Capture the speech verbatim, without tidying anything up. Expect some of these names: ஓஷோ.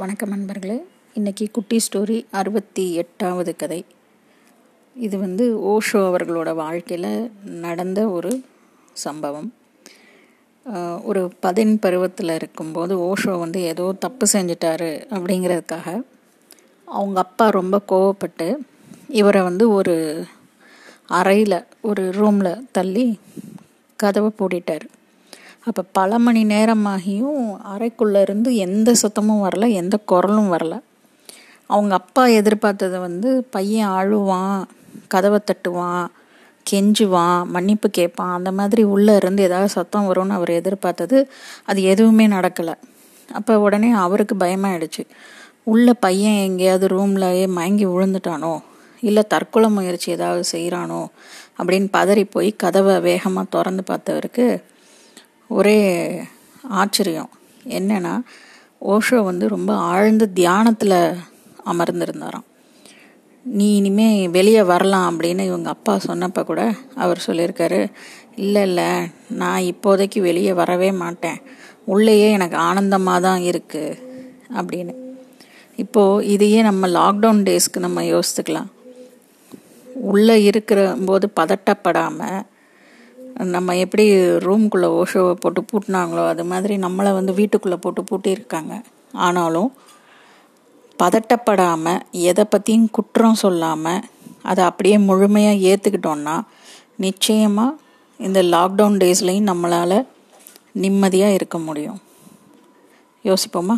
வணக்கம் நண்பர்களே, இன்றைக்கி குட்டி ஸ்டோரி அறுபத்தி எட்டாவது கதை. இது வந்து ஓஷோ அவர்களோட வாழ்க்கையில் நடந்த ஒரு சம்பவம். ஒரு பதின் பருவத்தில் இருக்கும்போது ஓஷோ வந்து ஏதோ தப்பு செஞ்சிட்டாரு அப்படிங்கிறதுக்காக அவங்க அப்பா ரொம்ப கோவப்பட்டு இவரை வந்து ஒரு அறையில் ஒரு ரூமில் தள்ளி கதவை பூட்டிட்டார். அப்போ பல மணி நேரமாகியும் அறைக்குள்ளேருந்து எந்த சத்தமும் வரல, எந்த குரலும் வரல. அவங்க அப்பா எதிர்பார்த்ததை வந்து பையன் அழுவான், கதவை தட்டுவான், கெஞ்சுவான், மன்னிப்பு கேட்பான், அந்த மாதிரி உள்ளே இருந்து ஏதாவது சத்தம் வரும்னு அவர் எதிர்பார்த்தது அது எதுவுமே நடக்கலை. அப்போ உடனே அவருக்கு பயமாயிடுச்சு, உள்ள பையன் எங்கேயாவது ரூம்லயே மயங்கி விழுந்துட்டானோ இல்லை தற்கொலை முயற்சி ஏதாவது செய்கிறானோ அப்படின்னு பதறி போய் கதவை வேகமாக திறந்து பார்த்தவருக்கு ஒரே ஆச்சரியம். என்னென்னா, ஓஷோ வந்து ரொம்ப ஆழ்ந்த தியானத்தில் அமர்ந்திருந்தாராம். நீ இனிமேல் வெளியே வரலாம் அப்படின்னு இவங்க அப்பா சொன்னப்போ கூட அவர் சொல்லியிருக்காரு, இல்லை இல்லை நான் இப்போதைக்கு வெளியே வரவே மாட்டேன், உள்ளேயே எனக்கு ஆனந்தமாக தான் இருக்குது அப்படின்னு. இப்போது இதையே நம்ம லாக்டவுன் டேஸ்க்கு நம்ம யோசித்துக்கலாம். உள்ளே இருக்கிற போது பதட்டப்படாமல் நம்ம எப்படி ரூம்குள்ளே ஓஷோவை போட்டு பூட்டினாங்களோ அது மாதிரி நம்மளை வந்து வீட்டுக்குள்ளே போட்டு பூட்டியிருக்காங்க. ஆனாலும் பதட்டப்படாமல், எதை பற்றியும் குற்றம் சொல்லாமல், அதை அப்படியே முழுமையாக ஏற்றுக்கிட்டோன்னா நிச்சயமாக இந்த லாக்டவுன் டேஸ்லையும் நம்மளால் நிம்மதியாக இருக்க முடியும். யோசிப்போமா?